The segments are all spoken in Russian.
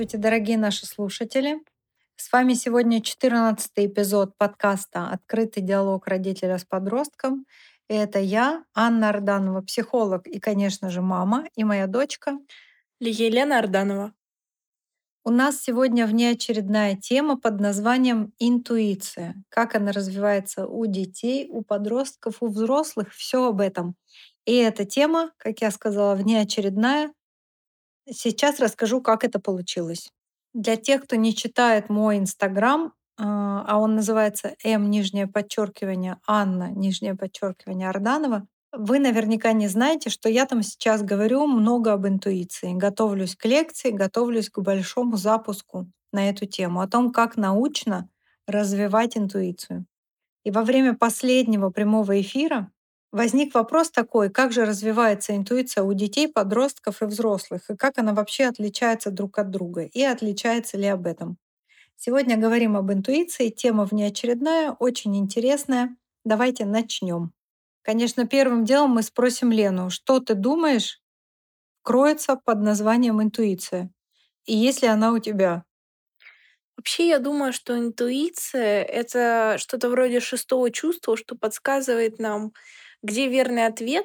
Здравствуйте, дорогие наши слушатели! С вами сегодня 14-й эпизод подкаста «Открытый диалог родителя с подростком». И это я, Анна Арданова, психолог и, конечно же, мама, и моя дочка Лия Елена Арданова. У нас сегодня внеочередная тема под названием «Интуиция». Как она развивается у детей, у подростков, у взрослых. Все об этом. И эта тема, как я сказала, внеочередная. Сейчас расскажу, как это получилось. Для тех, кто не читает мой Инстаграм, а он называется m_anna_ardanova, вы наверняка не знаете, что я там сейчас говорю много об интуиции. Готовлюсь к лекции, готовлюсь к большому запуску на эту тему, о том, как научно развивать интуицию. И во время последнего прямого эфира возник вопрос такой, как же развивается интуиция у детей, подростков и взрослых, и как она вообще отличается друг от друга, и отличается ли об этом. Сегодня говорим об интуиции, тема внеочередная, очень интересная. Давайте начнем. Конечно, первым делом мы спросим Лену, что ты думаешь, кроется под названием интуиция, и есть ли она у тебя? Вообще, я думаю, что интуиция — это что-то вроде шестого чувства, что подсказывает нам, где верный ответ.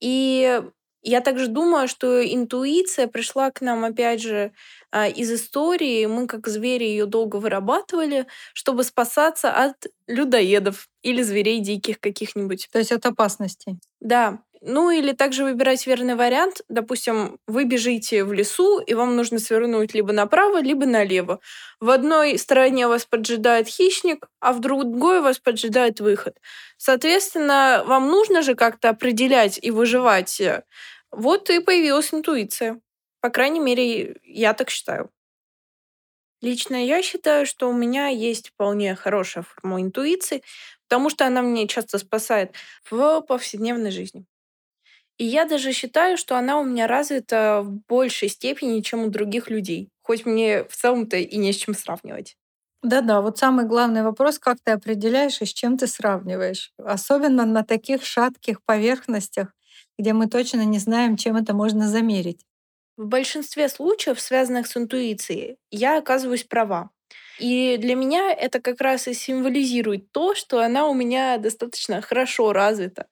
И я также думаю, что интуиция пришла к нам, опять же, из истории. Мы, как звери, ее долго вырабатывали, чтобы спасаться от людоедов или зверей диких каких-нибудь. То есть от опасностей. Да. Ну или также выбирать верный вариант. Допустим, вы бежите в лесу, и вам нужно свернуть либо направо, либо налево. В одной стороне вас поджидает хищник, а в другой вас поджидает выход. Соответственно, вам нужно же как-то определять и выживать. Вот и появилась интуиция. По крайней мере, я так считаю. Лично я считаю, что у меня есть вполне хорошая форма интуиции, потому что она мне часто спасает в повседневной жизни. И я даже считаю, что она у меня развита в большей степени, чем у других людей. Хоть мне в целом-то и не с чем сравнивать. Да-да, вот самый главный вопрос, как ты определяешь и с чем ты сравниваешь. Особенно на таких шатких поверхностях, где мы точно не знаем, чем это можно замерить. В большинстве случаев, связанных с интуицией, я оказываюсь права. И для меня это как раз и символизирует то, что она у меня достаточно хорошо развита.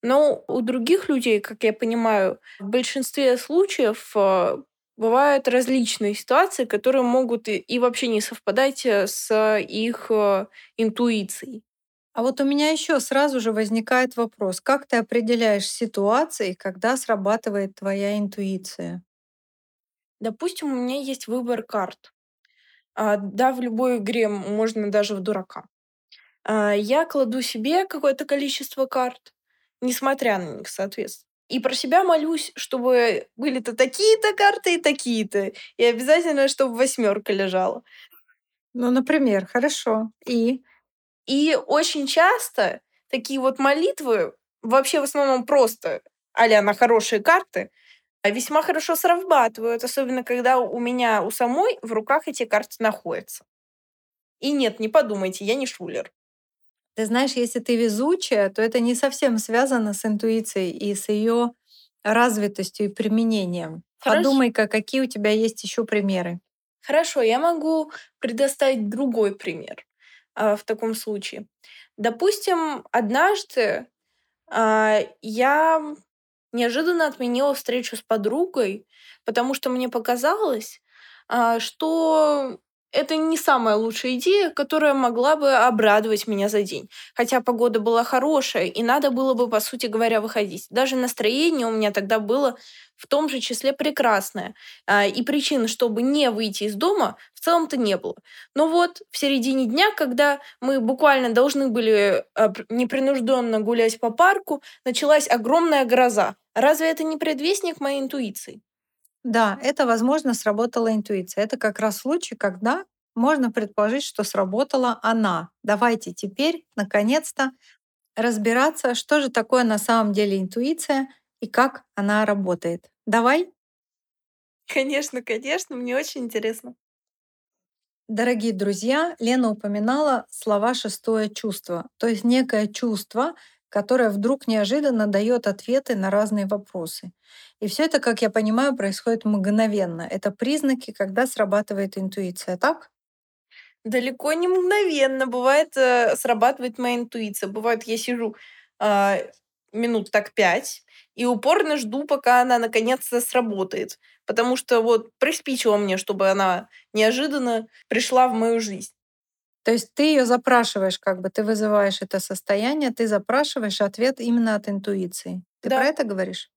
Но у других людей, как я понимаю, в большинстве случаев бывают различные ситуации, которые могут и вообще не совпадать с их интуицией. А вот у меня еще сразу же возникает вопрос, как ты определяешь ситуации, когда срабатывает твоя интуиция? Допустим, у меня есть выбор карт. Да, в любой игре можно даже в дурака. Я кладу себе какое-то количество карт, несмотря на них, соответственно. И про себя молюсь, чтобы были-то такие-то карты и такие-то. И обязательно, чтобы 8 лежала. Ну, например, хорошо. И очень часто такие вот молитвы, вообще в основном просто а-ля на хорошие карты, весьма хорошо срабатывают, особенно когда у меня у самой в руках эти карты находятся. И нет, не подумайте, я не шулер. Ты знаешь, если ты везучая, то это не совсем связано с интуицией и с ее развитостью и применением. Хорошо. Подумай-ка, какие у тебя есть еще примеры. Хорошо, я могу предоставить другой пример в таком случае. Допустим, однажды я неожиданно отменила встречу с подругой, потому что мне показалось, что это не самая лучшая идея, которая могла бы обрадовать меня за день. Хотя погода была хорошая, и надо было бы, по сути говоря, выходить. Даже настроение у меня тогда было в том же числе прекрасное. И причин, чтобы не выйти из дома, в целом-то не было. Но вот в середине дня, когда мы буквально должны были непринужденно гулять по парку, началась огромная гроза. Разве это не предвестник моей интуиции? Да, это, возможно, сработала интуиция. Это как раз случай, когда можно предположить, что сработала она. Давайте теперь, наконец-то, разбираться, что же такое на самом деле интуиция и как она работает. Давай? Конечно, конечно, мне очень интересно. Дорогие друзья, Лена упоминала слова «шестое чувство», то есть некое чувство, которая вдруг неожиданно дает ответы на разные вопросы. И все это, как я понимаю, происходит мгновенно. Это признаки, когда срабатывает интуиция, так? Далеко не мгновенно. Бывает, срабатывает моя интуиция. Бывает, я сижу минут так 5 и упорно жду, пока она наконец-то сработает. Потому что вот приспичило мне, чтобы она неожиданно пришла в мою жизнь. То есть ты ее запрашиваешь, как бы ты вызываешь это состояние, ты запрашиваешь ответ именно от интуиции. Ты про это говоришь?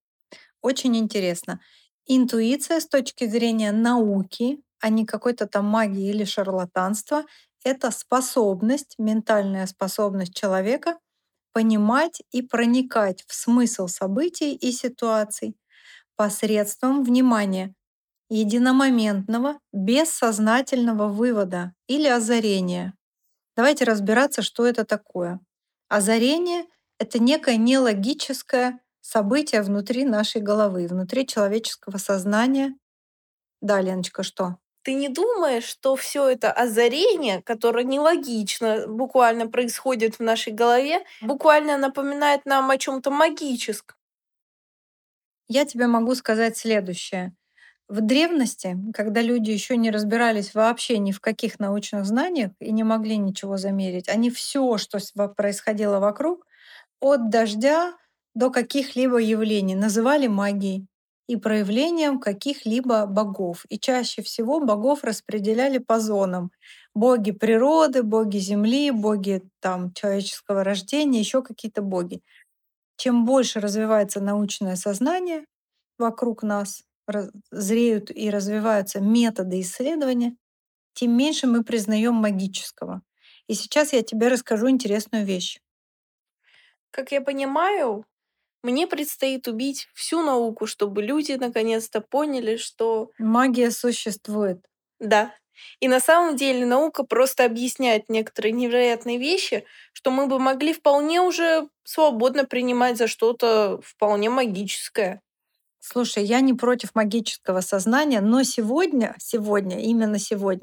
Очень интересно. Интуиция с точки зрения науки, а не какой-то там магии или шарлатанства, это способность, ментальная способность человека понимать и проникать в смысл событий и ситуаций посредством внимания, единомоментного, бессознательного вывода или озарения. Давайте разбираться, что это такое. Озарение — это некое нелогическое событие внутри нашей головы, внутри человеческого сознания. Да, Леночка, что? Ты не думаешь, что все это озарение, которое нелогично буквально происходит в нашей голове, буквально напоминает нам о чем-то магическом? Я тебе могу сказать следующее. В древности, когда люди еще не разбирались вообще ни в каких научных знаниях и не могли ничего замерить, они все, что происходило вокруг, от дождя до каких-либо явлений, называли магией и проявлением каких-либо богов. И чаще всего богов распределяли по зонам. Боги природы, боги земли, боги там, человеческого рождения, еще какие-то боги. Чем больше развивается научное сознание вокруг нас, зреют и развиваются методы исследования, тем меньше мы признаем магического. И сейчас я тебе расскажу интересную вещь. Как я понимаю, мне предстоит убить всю науку, чтобы люди наконец-то поняли, что... магия существует. Да. И на самом деле наука просто объясняет некоторые невероятные вещи, что мы бы могли вполне уже свободно принимать за что-то вполне магическое. Слушай, я не против магического сознания, но сегодня,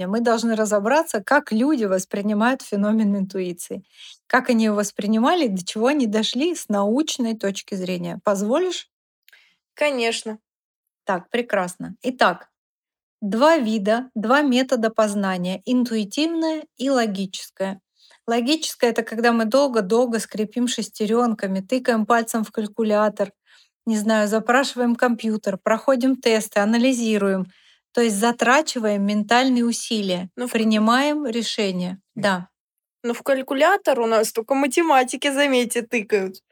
мы должны разобраться, как люди воспринимают феномен интуиции. Как они его воспринимали, до чего они дошли с научной точки зрения. Позволишь? Конечно. Так, прекрасно. Итак, два метода познания: интуитивное и логическое. Логическое — это когда мы долго-долго скрипим шестеренками, тыкаем пальцем в калькулятор, не знаю, запрашиваем компьютер, проходим тесты, анализируем, то есть затрачиваем ментальные усилия, принимаем решения. Да. Но в калькулятор у нас только математики, заметьте, тыкают.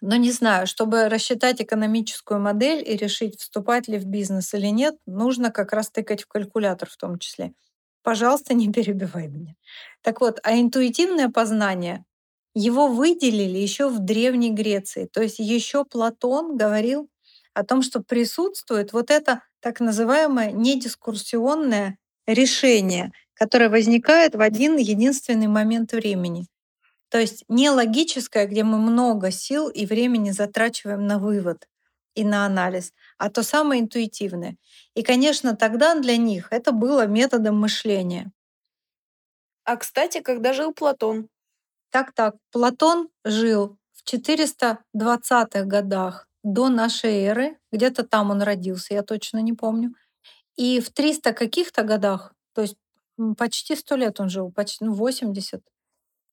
Но не знаю, чтобы рассчитать экономическую модель и решить, вступать ли в бизнес или нет, нужно как раз тыкать в калькулятор в том числе. Пожалуйста, не перебивай меня. Так вот, а интуитивное познание — его выделили еще в Древней Греции. То есть еще Платон говорил о том, что присутствует вот это так называемое недискурсионное решение, которое возникает в один единственный момент времени. То есть не логическое, где мы много сил и времени затрачиваем на вывод и на анализ, а то самое интуитивное. И, конечно, тогда для них это было методом мышления. А, кстати, когда жил Платон? Так-так, Платон жил в 420-х годах до нашей эры, где-то там он родился, я точно не помню, и в 300 каких-то годах, то есть почти 100 лет он жил, почти 80,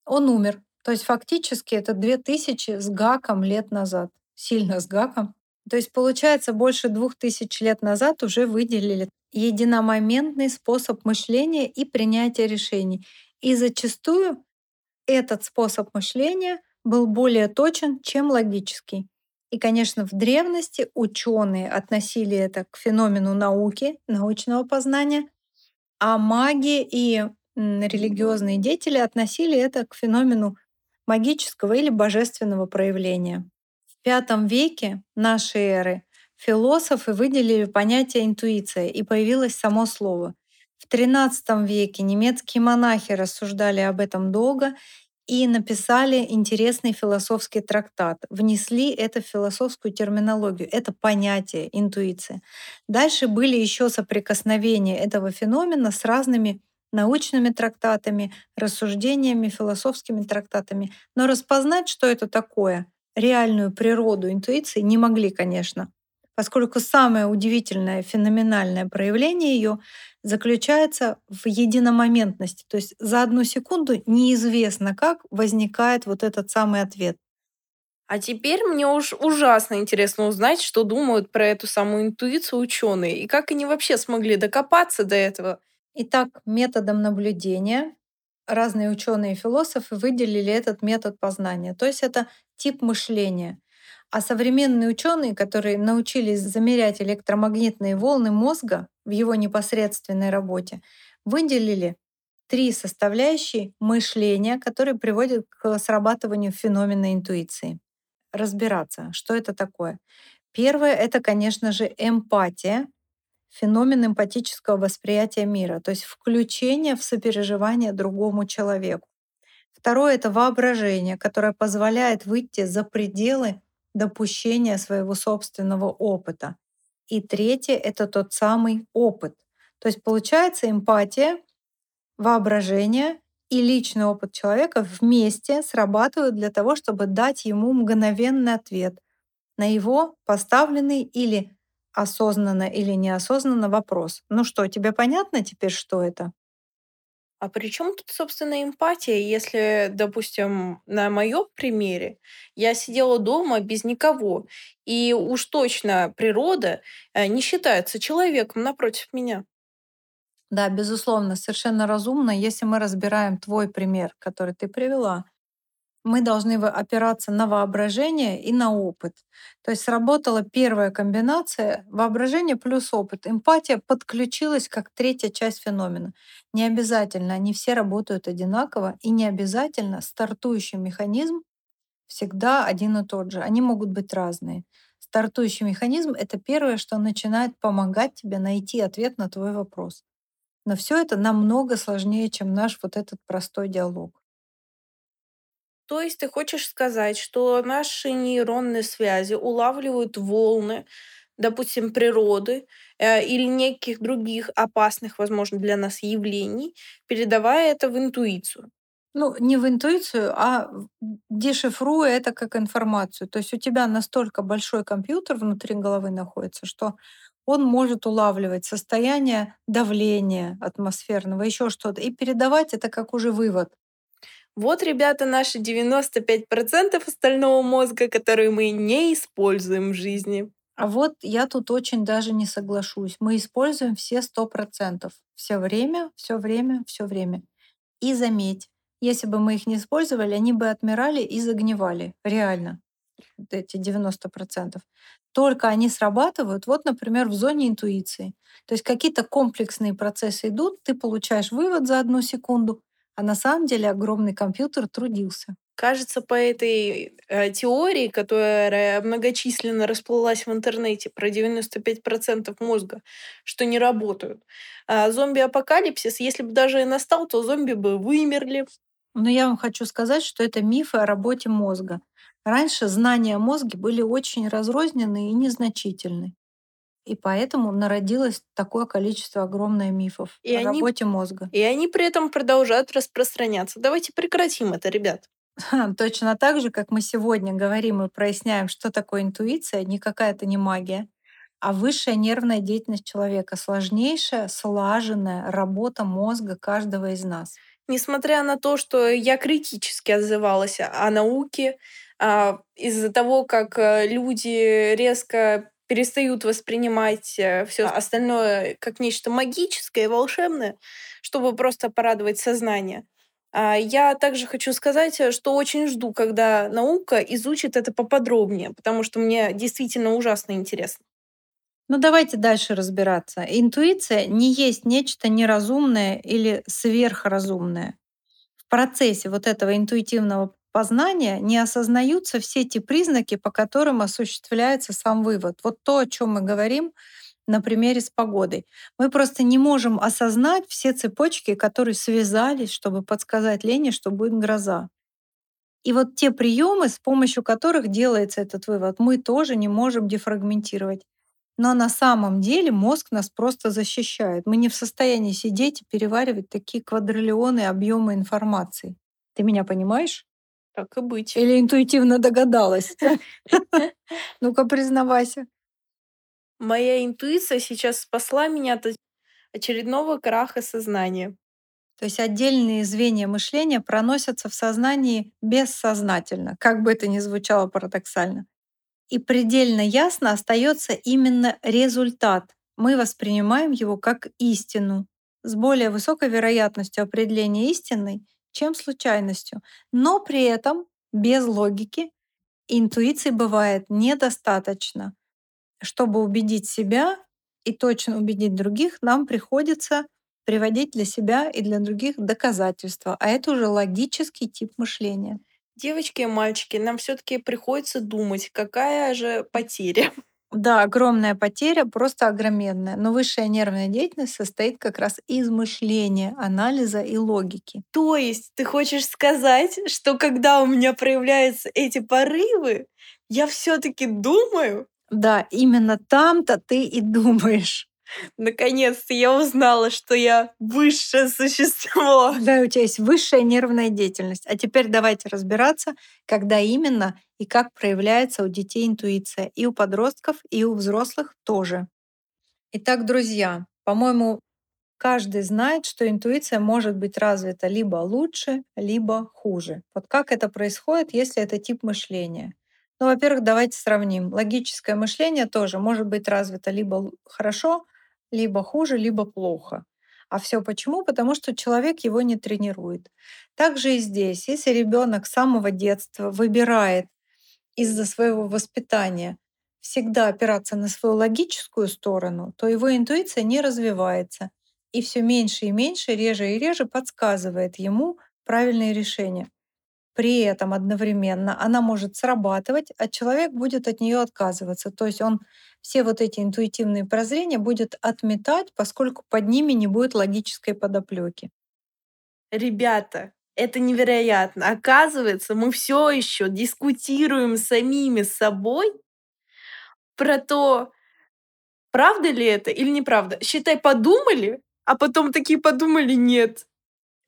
он умер. То есть фактически это 2000 с гаком лет назад, сильно с гаком. То есть получается, больше 2000 лет назад уже выделили единомоментный способ мышления и принятия решений. И зачастую этот способ мышления был более точен, чем логический. И, конечно, в древности ученые относили это к феномену науки, научного познания, а маги и религиозные деятели относили это к феномену магического или божественного проявления. В V веке нашей эры философы выделили понятие интуиция, и появилось само слово. В XIII веке немецкие монахи рассуждали об этом долго и написали интересный философский трактат, внесли это в философскую терминологию, это понятие интуиция. Дальше были еще соприкосновения этого феномена с разными научными трактатами, рассуждениями, философскими трактатами. Но распознать, что это такое, реальную природу интуиции не могли, конечно, поскольку самое удивительное, феноменальное проявление ее заключается в единомоментности. То есть за одну секунду неизвестно, как возникает вот этот самый ответ. А теперь мне уж ужасно интересно узнать, что думают про эту самую интуицию ученые и как они вообще смогли докопаться до этого. Итак, методом наблюдения разные ученые и философы выделили этот метод познания. То есть это тип мышления. А современные ученые, которые научились замерять электромагнитные волны мозга в его непосредственной работе, выделили 3 составляющие мышления, которые приводят к срабатыванию феномена интуиции. Разбираться, что это такое. Первое — это, конечно же, эмпатия, феномен эмпатического восприятия мира, то есть включение в сопереживание другому человеку. Второе — это воображение, которое позволяет выйти за пределы допущения своего собственного опыта. И третье — это тот самый опыт. То есть получается эмпатия, воображение и личный опыт человека вместе срабатывают для того, чтобы дать ему мгновенный ответ на его поставленный или осознанно или неосознанно вопрос. Ну что, тебе понятно теперь, что это? А при чем тут, собственно, эмпатия, если, допустим, на моем примере я сидела дома без никого, и уж точно природа не считается человеком напротив меня? Да, безусловно, совершенно разумно, если мы разбираем твой пример, который ты привела. Мы должны опираться на воображение и на опыт. То есть сработала первая комбинация — воображение плюс опыт. Эмпатия подключилась как третья часть феномена. Не обязательно они все работают одинаково, и не обязательно стартующий механизм всегда один и тот же. Они могут быть разные. Стартующий механизм — это первое, что начинает помогать тебе найти ответ на твой вопрос. Но все это намного сложнее, чем наш вот этот простой диалог. То есть ты хочешь сказать, что наши нейронные связи улавливают волны, допустим, природы или неких других опасных, возможно, для нас явлений, передавая это в интуицию? Ну, не в интуицию, а дешифруя это как информацию. То есть у тебя настолько большой компьютер внутри головы находится, что он может улавливать состояние давления атмосферного, еще что-то, и передавать это как уже вывод. Вот, ребята, наши 95% остального мозга, которые мы не используем в жизни. А вот я тут очень даже не соглашусь. Мы используем все 100%. Все время. И заметь, если бы мы их не использовали, они бы отмирали и загнивали. Реально. Вот эти 90%. Только они срабатывают, вот, например, в зоне интуиции. То есть какие-то комплексные процессы идут, ты получаешь вывод за одну секунду, а на самом деле огромный компьютер трудился. Кажется, по этой теории, которая многочисленно расплылась в интернете, про 95% мозга, что не работают, зомби-апокалипсис, если бы даже и настал, то зомби бы вымерли. Но я вам хочу сказать, что это мифы о работе мозга. Раньше знания о мозге были очень разрознены и незначительны. И поэтому народилось такое количество огромное мифов о работе мозга. И они при этом продолжают распространяться. Давайте прекратим это, ребят. Точно так же, как мы сегодня говорим и проясняем, что такое интуиция, никакая это не магия, а высшая нервная деятельность человека, сложнейшая, слаженная работа мозга каждого из нас. Несмотря на то, что я критически отзывалась о науке, из-за того, как люди резко перестают воспринимать все остальное как нечто магическое и волшебное, чтобы просто порадовать сознание. Я также хочу сказать, что очень жду, когда наука изучит это поподробнее, потому что мне действительно ужасно интересно. Ну давайте дальше разбираться. Интуиция не есть нечто неразумное или сверхразумное. В процессе вот этого интуитивного познания не осознаются все те признаки, по которым осуществляется сам вывод. Вот то, о чем мы говорим на примере с погодой. Мы просто не можем осознать все цепочки, которые связались, чтобы подсказать Лене, что будет гроза. И вот те приемы, с помощью которых делается этот вывод, мы тоже не можем дефрагментировать. Но на самом деле мозг нас просто защищает. Мы не в состоянии сидеть и переваривать такие квадриллионы объема информации. Ты меня понимаешь? Так и быть. Или интуитивно догадалась? Ну-ка, признавайся. Моя интуиция сейчас спасла меня от очередного краха сознания. То есть отдельные звенья мышления проносятся в сознании бессознательно, как бы это ни звучало парадоксально. И предельно ясно остается именно результат. Мы воспринимаем его как истину, с более высокой вероятностью определения истины, чем случайностью. Но при этом без логики интуиции бывает недостаточно. Чтобы убедить себя и точно убедить других, нам приходится приводить для себя и для других доказательства. А это уже логический тип мышления. Девочки и мальчики, нам все-таки приходится думать, какая же потеря. Да, огромная потеря, просто огроменная. Но высшая нервная деятельность состоит как раз из мышления, анализа и логики. То есть ты хочешь сказать, что когда у меня проявляются эти порывы, я все-таки думаю? Да, именно там-то ты и думаешь. Наконец-то я узнала, что я высшее существо. Да, у тебя есть высшая нервная деятельность. А теперь давайте разбираться, когда именно и как проявляется у детей интуиция. И у подростков, и у взрослых тоже. Итак, друзья, по-моему, каждый знает, что интуиция может быть развита либо лучше, либо хуже. Вот как это происходит, если это тип мышления? Ну, во-первых, давайте сравним. Логическое мышление тоже может быть развито либо хорошо, либо хуже, либо плохо. А все почему? Потому что человек его не тренирует. Также и здесь, если ребенок с самого детства выбирает из-за своего воспитания всегда опираться на свою логическую сторону, то его интуиция не развивается и все меньше и меньше, реже и реже подсказывает ему правильные решения. При этом одновременно она может срабатывать, а человек будет от нее отказываться. То есть он все вот эти интуитивные прозрения будет отметать, поскольку под ними не будет логической подоплеки. Ребята, это невероятно. Оказывается, мы все еще дискутируем самими собой про то, правда ли это или неправда. Считай, подумали, а потом такие подумали, нет.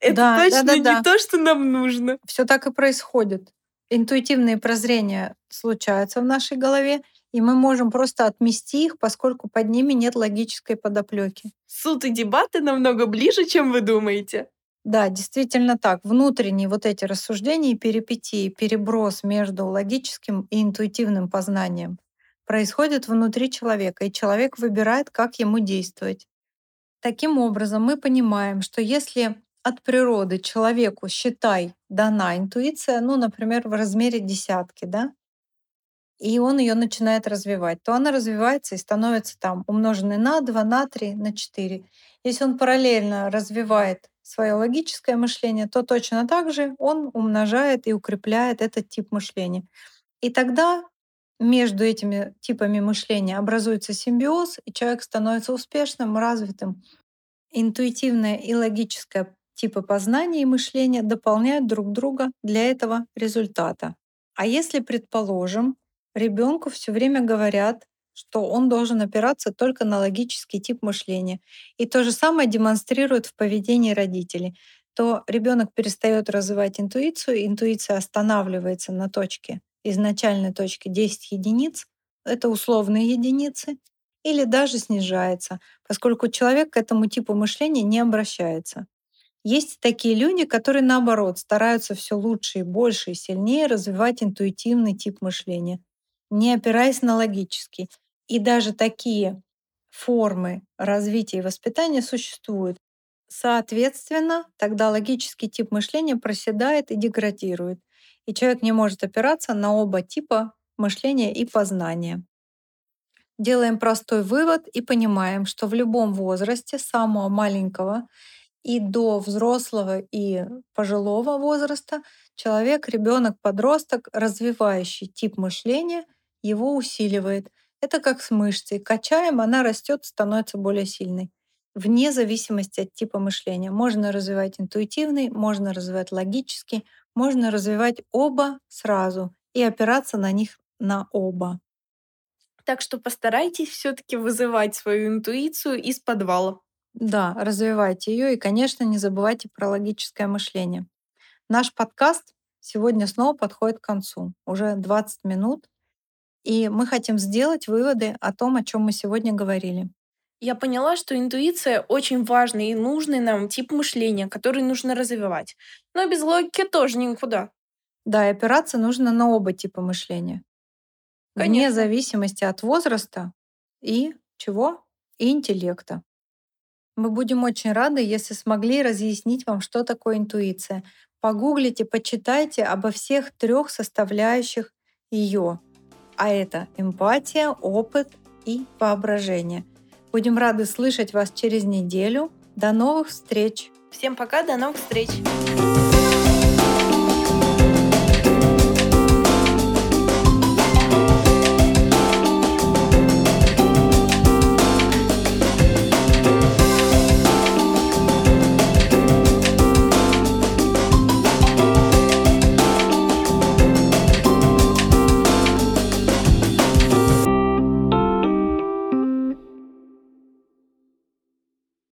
Это да, точно не то, что нам нужно. Все так и происходит. Интуитивные прозрения случаются в нашей голове, и мы можем просто отмести их, поскольку под ними нет логической подоплеки. Суд и дебаты намного ближе, чем вы думаете. Да, действительно так. Внутренние вот эти рассуждения и перипетии, переброс между логическим и интуитивным познанием происходит внутри человека, и человек выбирает, как ему действовать. Таким образом, мы понимаем, что если от природы человеку, считай, дана интуиция, ну, например, в размере десятки, да, и он ее начинает развивать, то она развивается и становится там умноженной на 2, на 3, на 4. Если он параллельно развивает свое логическое мышление, то точно так же он умножает и укрепляет этот тип мышления. И тогда между этими типами мышления образуется симбиоз, и человек становится успешным, развитым. Интуитивное и логическое типы познания и мышления дополняют друг друга для этого результата. А если, предположим, ребенку все время говорят, что он должен опираться только на логический тип мышления, и то же самое демонстрируют в поведении родителей, то ребенок перестает развивать интуицию, интуиция останавливается на точке, изначальной точке 10 единиц, это условные единицы, или даже снижается, поскольку человек к этому типу мышления не обращается. Есть такие люди, которые, наоборот, стараются все лучше и больше и сильнее развивать интуитивный тип мышления, не опираясь на логический. И даже такие формы развития и воспитания существуют. Соответственно, тогда логический тип мышления проседает и деградирует, и человек не может опираться на оба типа мышления и познания. Делаем простой вывод и понимаем, что в любом возрасте, с самого маленького и до взрослого и пожилого возраста, человек, ребенок, подросток, развивающий тип мышления, его усиливает. Это как с мышцей. Качаем, она растет, становится более сильной. Вне зависимости от типа мышления. Можно развивать интуитивный, можно развивать логический, можно развивать оба сразу и опираться на них на оба. Так что постарайтесь все-таки вызывать свою интуицию из подвала. Да, развивайте ее и, конечно, не забывайте про логическое мышление. Наш подкаст сегодня снова подходит к концу, уже 20 минут, и мы хотим сделать выводы о том, о чем мы сегодня говорили. Я поняла, что интуиция очень важный и нужный нам тип мышления, который нужно развивать. Но без логики тоже никуда. Да, и опираться нужно на оба типа мышления. Конечно. Вне зависимости от возраста и чего? И интеллекта. Мы будем очень рады, если смогли разъяснить вам, что такое интуиция. Погуглите, почитайте обо всех трех составляющих ее. А это эмпатия, опыт и воображение. Будем рады слышать вас через неделю. До новых встреч! Всем пока, до новых встреч!